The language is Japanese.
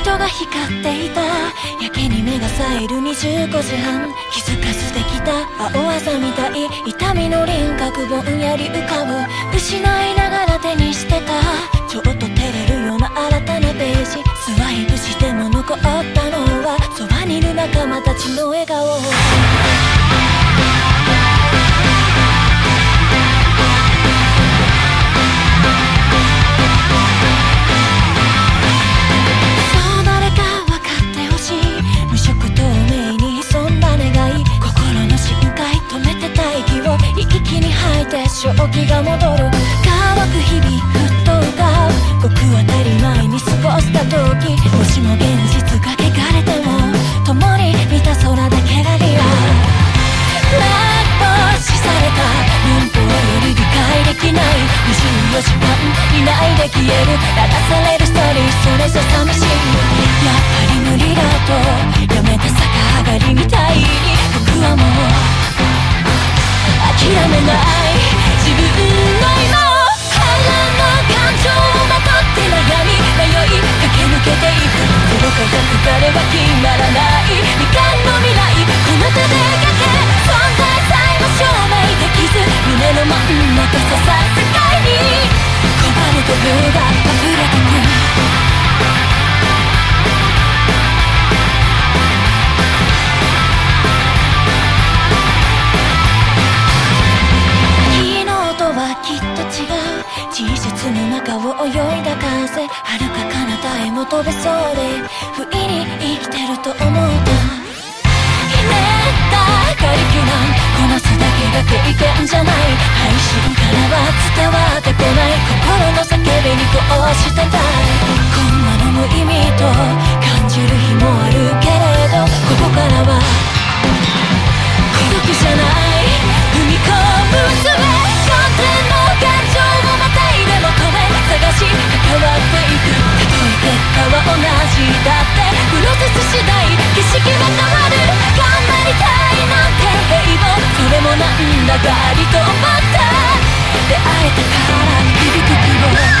トが光っていた、やけに目が冴える25時半、気づかずできた青あざみたい痛みの輪郭、ぼんやり浮かぶ、失いながら手にしてた、ちょっと照れるような新たなページ、スワイプしても残ったのはそばにいる仲間たちの笑顔。正気が戻る、乾く日々ふっと浮かぶ、ごく当たり前に過ごした時、もしも現実が汚れても共に見た空だけがリアル、落としされた民法より理解できない、24時間以内で消える、流されるストーリー、それじゃ寂しい、やっぱり無理だとやめた逆上がりみたいに、僕はもう諦めない泳いだ風、遥か彼方へも飛べそうで、不意に生きてると思った、ひねったカリキュラムこなすだけが経験じゃない、配信からは伝わってこない、心の叫びにこうしてたい、こんなのも意味と感じる日もあるけれど、ここからは孤独じゃない踏み込む術、完全の感情をまたいでも止め探し関わっていく、たとえ結果は同じだって、プロセス次第景色は変わる、頑張りたいなんて平凡、それもなんだかありと思った、出会えたから響く希望。